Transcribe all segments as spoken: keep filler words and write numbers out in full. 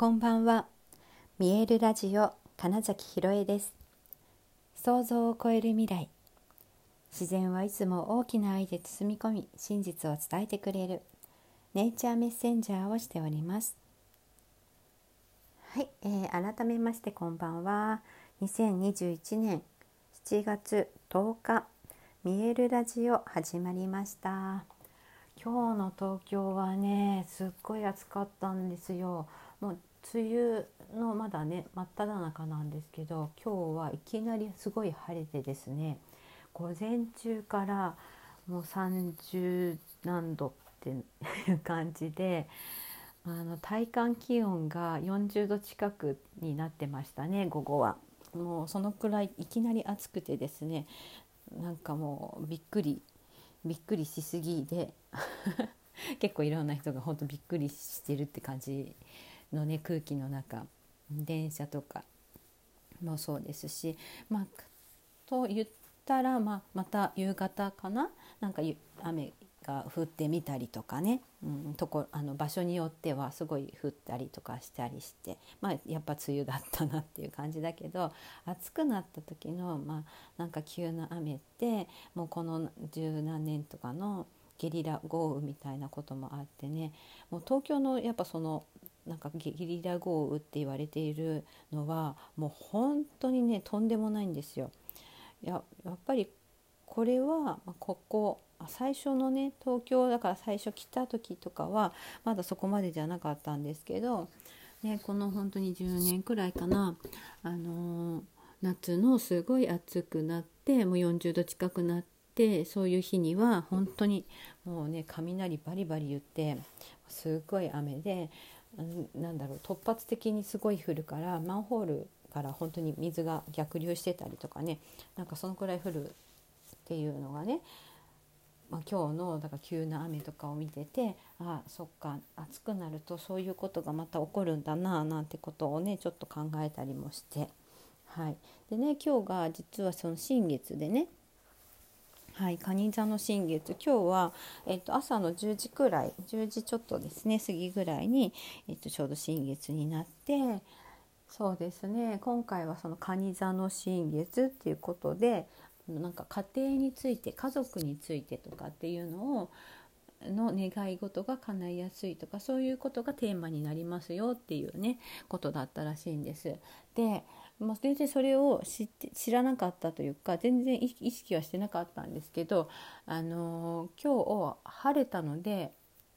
こんばんは。見えるラジオ金崎ひろえです。想像を超える未来。自然はいつも大きな愛で包み込み、真実を伝えてくれるネイチャーメッセンジャーをしております。はい、えー、改めましてこんばんは。にせんにじゅういちねんしちがつとおか、見えるラジオ始まりました。今日の東京はね、すっごい暑かったんですよ。もう梅雨のまだね真っ只中なんですけど、今日はいきなりすごい晴れてですね、午前中からもうさんじゅうなんどっていう感じで、あの体感気温がよんじゅうど近くになってましたね。午後はもうそのくらいいきなり暑くてですね、なんかもうびっくりびっくりしすぎで結構いろんな人が本当びっくりしてるって感じのね、空気の中、電車とかもそうですし、まあと言ったら、まあ、また夕方かな、なんか雨が降ってみたりとかね、うん、とこあの場所によってはすごい降ったりとかしたりして、まあ、やっぱ梅雨だったなっていう感じだけど、暑くなった時の、まあ、なんか急な雨ってもうこの十何年とかのゲリラ豪雨みたいなこともあってね、もう東京のやっぱそのなんかゲリラ豪雨って言われているのはもう本当にね、とんでもないんですよ。いや、やっぱりこれはここ最初のね、東京だから最初来た時とかはまだそこまでじゃなかったんですけど、ね、この本当にじゅうねんくらいかな、あのー、夏のすごい暑くなってもうよんじゅうど近くなって、そういう日には本当にもうね、雷バリバリ言ってすごい雨で、なんだろう、突発的にすごい降るから、マンホールから本当に水が逆流してたりとかね、なんかそのくらい降るっていうのがね、まあ、今日のだから急な雨とかを見てて、ああそっか、暑くなるとそういうことがまた起こるんだななんてことをね、ちょっと考えたりもして、はい、でね、今日が実はその新月でね、はい、蟹座の新月、今日は、えっと、朝のじゅうじくらい、じゅうじちょっとですね、過ぎぐらいに、えっと、ちょうど新月になって、そうですね、今回はその蟹座の新月っていうことで、なんか家庭について、家族についてとかっていうのをの願い事が叶いやすいとか、そういうことがテーマになりますよっていうね、ことだったらしいんです。で、もう全然それを 知って知らなかったというか、全然意識はしてなかったんですけど、あのー、今日晴れたので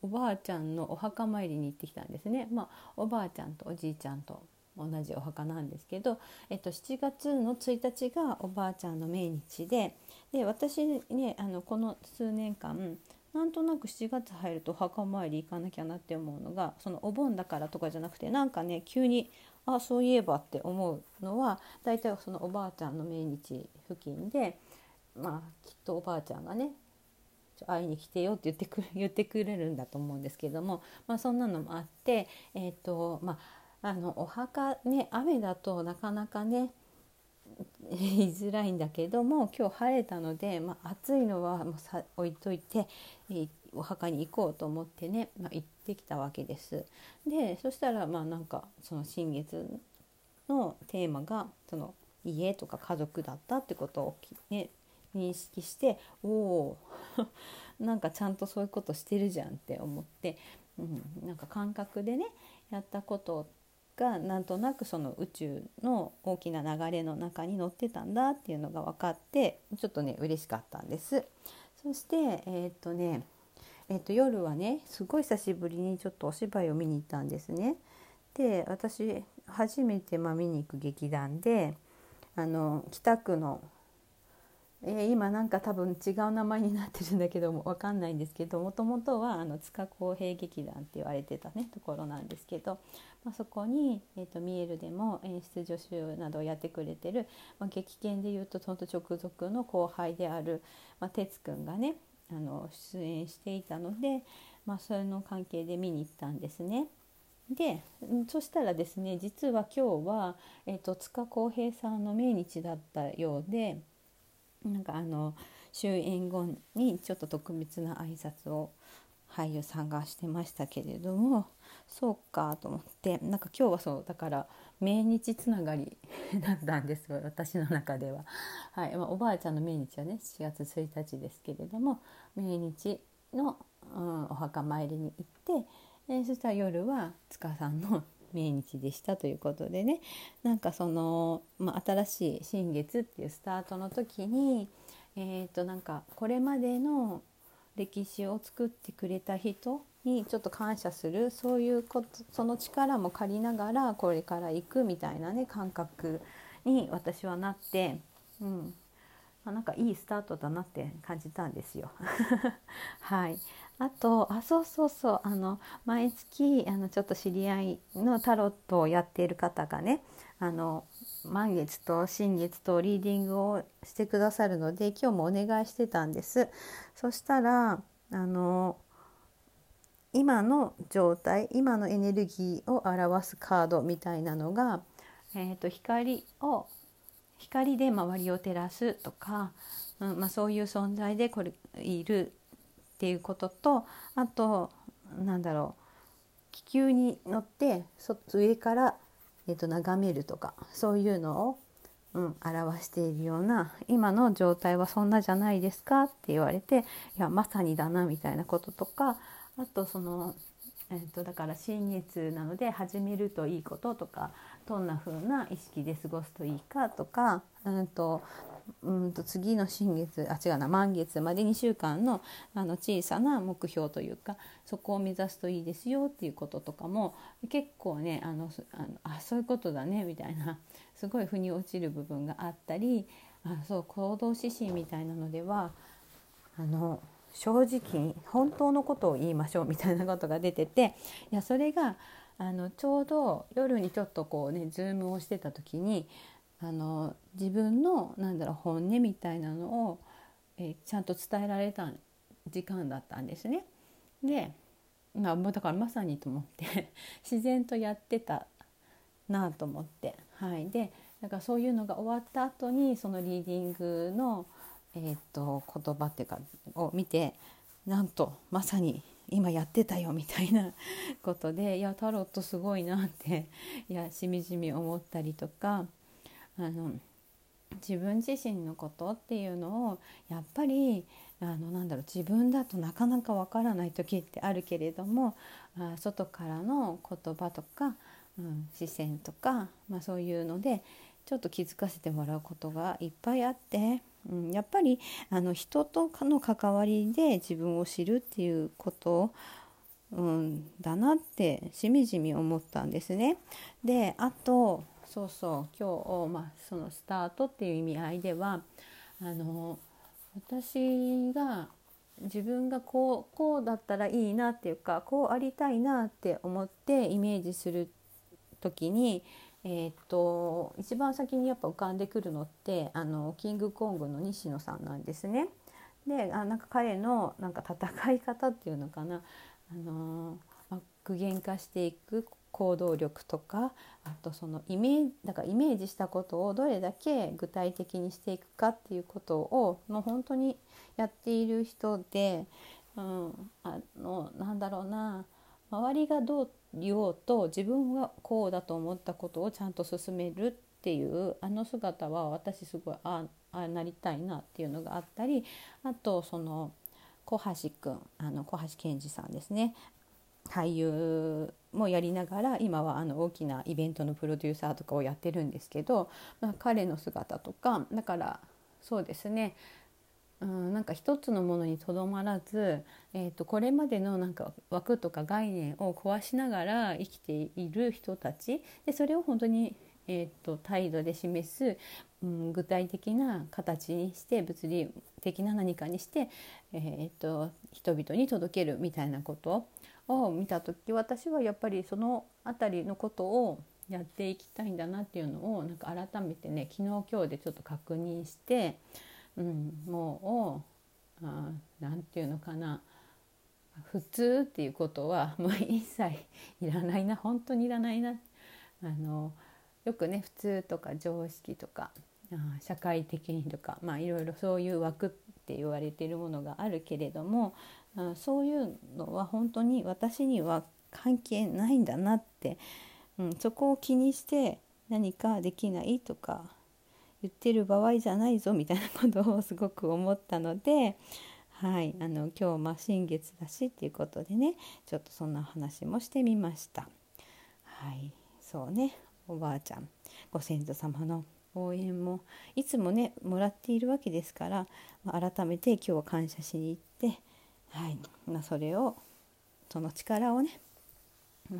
おばあちゃんのお墓参りに行ってきたんですね。まあ、おばあちゃんとおじいちゃんと同じお墓なんですけど、えっと、しちがつのついたちがおばあちゃんの命日で、で私ね、あのこの数年間なんとなくしちがつ入るとお墓参り行かなきゃなって思うのが、そのお盆だからとかじゃなくて、なんかね、急にあそういえばって思うのは、大体そのおばあちゃんの命日付近で、まあきっとおばあちゃんがね、会いに来てよって言ってく れ, 言ってくれるんだと思うんですけども、まあ、そんなのもあって、えーとまあ、あのお墓ね、雨だとなかなかね言いづらいんだけども、今日晴れたので、まあ、暑いのはもうさ置いといて、えー、お墓に行こうと思ってね、まあ、行ってきたわけです。でそしたら、まあなんかその新月のテーマがその家とか家族だったってことを、ね、認識して、おおなんかちゃんとそういうことしてるじゃんって思って、うん、なんか感覚でねやったことをがなんとなくその宇宙の大きな流れの中に乗ってたんだっていうのが分かって、ちょっとね嬉しかったんです。そしてえー、っとね、えー、っと夜はね、すごい久しぶりにちょっとお芝居を見に行ったんですね。で私初めてまあ見に行く劇団で、あの北区の、えー、今なんか多分違う名前になってるんだけども分かんないんですけど、もともとはあの塚公平劇団って言われてたねところなんですけど、まあ、そこに、えーと、見えるでも演出助手などをやってくれてる、まあ、劇研でいうとその直属の後輩である、まあ、哲くんがねあの出演していたので、まあ、それの関係で見に行ったんですね。でそしたらですね、実は今日は、えーと、塚公平さんの命日だったようで、なんかあの終演後にちょっと特別な挨拶を俳優さんがしてましたけれども、そうかと思って、なんか今日はそうだから命日つながりだったんですよ、私の中では。はい、まあ、おばあちゃんの命日はねしがつついたちですけれども、命日の、うん、お墓参りに行って、えー、そしたら夜は塚さんの命日でしたということでね、なんかその、まあ、新しい新月っていうスタートの時に、えーと、なんかこれまでの歴史を作ってくれた人にちょっと感謝する、そういうこと、その力も借りながらこれから行くみたいなね感覚に私はなって、うん、なんかいいスタートだなって感じたんですよ。はい。あと、あ、そうそうそう、あの毎月あのちょっと知り合いのタロットをやっている方がね、あの満月と新月とリーディングをしてくださるので、今日もお願いしてたんです。そしたらあの今の状態、今のエネルギーを表すカードみたいなのが、えーと、光を光で周りを照らすとか、うんまあ、そういう存在でこれいるっていうことと、あとなんだろう、気球に乗ってそ上からえーと、眺めるとか、そういうのを、うん、表しているような、今の状態はそんなじゃないですかって言われて、いやまさにだなみたいなこととか、あとその、えーと、だから新月なので始めるといいこととか、どんな風な意識で過ごすといいかとか、うんと、うんと次の新月あ違うな満月までにしゅうかんの、 あの小さな目標というか、そこを目指すといいですよっていうこととかも結構ね、あのあのあそういうことだねみたいな、すごい腑に落ちる部分があったり、あそう行動指針みたいなのでは、あの正直本当のことを言いましょうみたいなことが出てて、いやそれがあのちょうど夜にちょっとこうねズームをしてた時に、あの自分のなんだろう本音みたいなのを、えー、ちゃんと伝えられた時間だったんですね。で、まあ、だからまさにと思って自然とやってたなと思って、はい、でなんかそういうのが終わった後にそのリーディングの、えー、と言葉っていうかを見て、なんとまさに今やってたよみたいなことで、いやタロットすごいなっていやしみじみ思ったりとか、あの自分自身のことっていうのをやっぱりあのなんだろう自分だとなかなかわからない時ってあるけれども、あ外からの言葉とか、うん、視線とか、まあ、そういうのでちょっと気づかせてもらうことがいっぱいあって、うん、やっぱりあの人との関わりで自分を知るっていうことを、うん、だなってしみじみ思ったんですね。で、あとそうそう今日、まあ、そのスタートっていう意味合いでは、あの私が自分がこう、こうだったらいいなっていうか、こうありたいなって思ってイメージする時に、えー、っと一番先にやっぱ浮かんでくるのってあのキングコングの西野さんなんですね。で、あなんか彼のなんか戦い方っていうのかな、あの具現化していく行動力とか、あとそのイメージ、だからイメージしたことをどれだけ具体的にしていくかっていうことをもう本当にやっている人で、うん、あのなんだろうな、周りがどう言おうと自分がこうだと思ったことをちゃんと進めるっていうあの姿は、私すごいああなりたいなっていうのがあったり、あとその小橋くん、あの小橋健二さんですね。俳優もやりながら今はあの大きなイベントのプロデューサーとかをやってるんですけど、まあ、彼の姿とか、だからそうですね、うん、なんか一つのものにとどまらず、えーと、これまでのなんか枠とか概念を壊しながら生きている人たちで、それを本当に、えーと、態度で示す、うん、具体的な形にして物理的な何かにして、えーと、人々に届けるみたいなことを見た時、私はやっぱりそのあたりのことをやっていきたいんだなっていうのをなんか改めてね、昨日今日でちょっと確認して、うん、もうあなんていうのかな、普通っていうことはもう一切いらないな、本当にいらないな、あのよくね普通とか常識とか社会的にとか、まあいろいろそういう枠って言われているものがあるけれども、そういうのは本当に私には関係ないんだなって、うん、そこを気にして何かできないとか言ってる場合じゃないぞみたいなことをすごく思ったので、はい、あの今日まあ新月だしっていうことでね、ちょっとそんな話もしてみました。はい、そうね、おばあちゃん、ご先祖様の応援もいつもねもらっているわけですから、まあ、改めて今日は感謝しに行って、はい、まあ、それをその力をね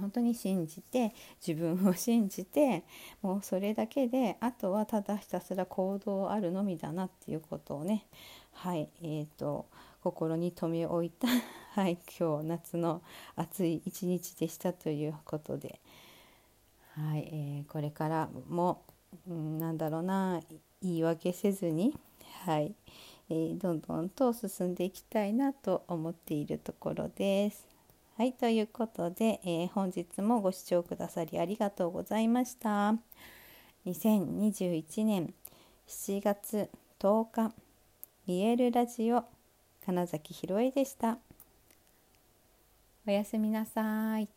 本当に信じて、自分を信じて、もうそれだけで、あとはただひたすら行動あるのみだなっていうことをね、はい、えっと心に留め置いたはい、今日夏の暑い一日でしたということで、はい、えー、これからも、うん、なんだろうな、言い訳せずに、はい、えー、どんどんと進んでいきたいなと思っているところです。はい、ということで、えー、本日もご視聴くださりありがとうございました。にせんにじゅういちねんしちがつとおか、見えるラジオ、金崎ひろえでした。おやすみなさい。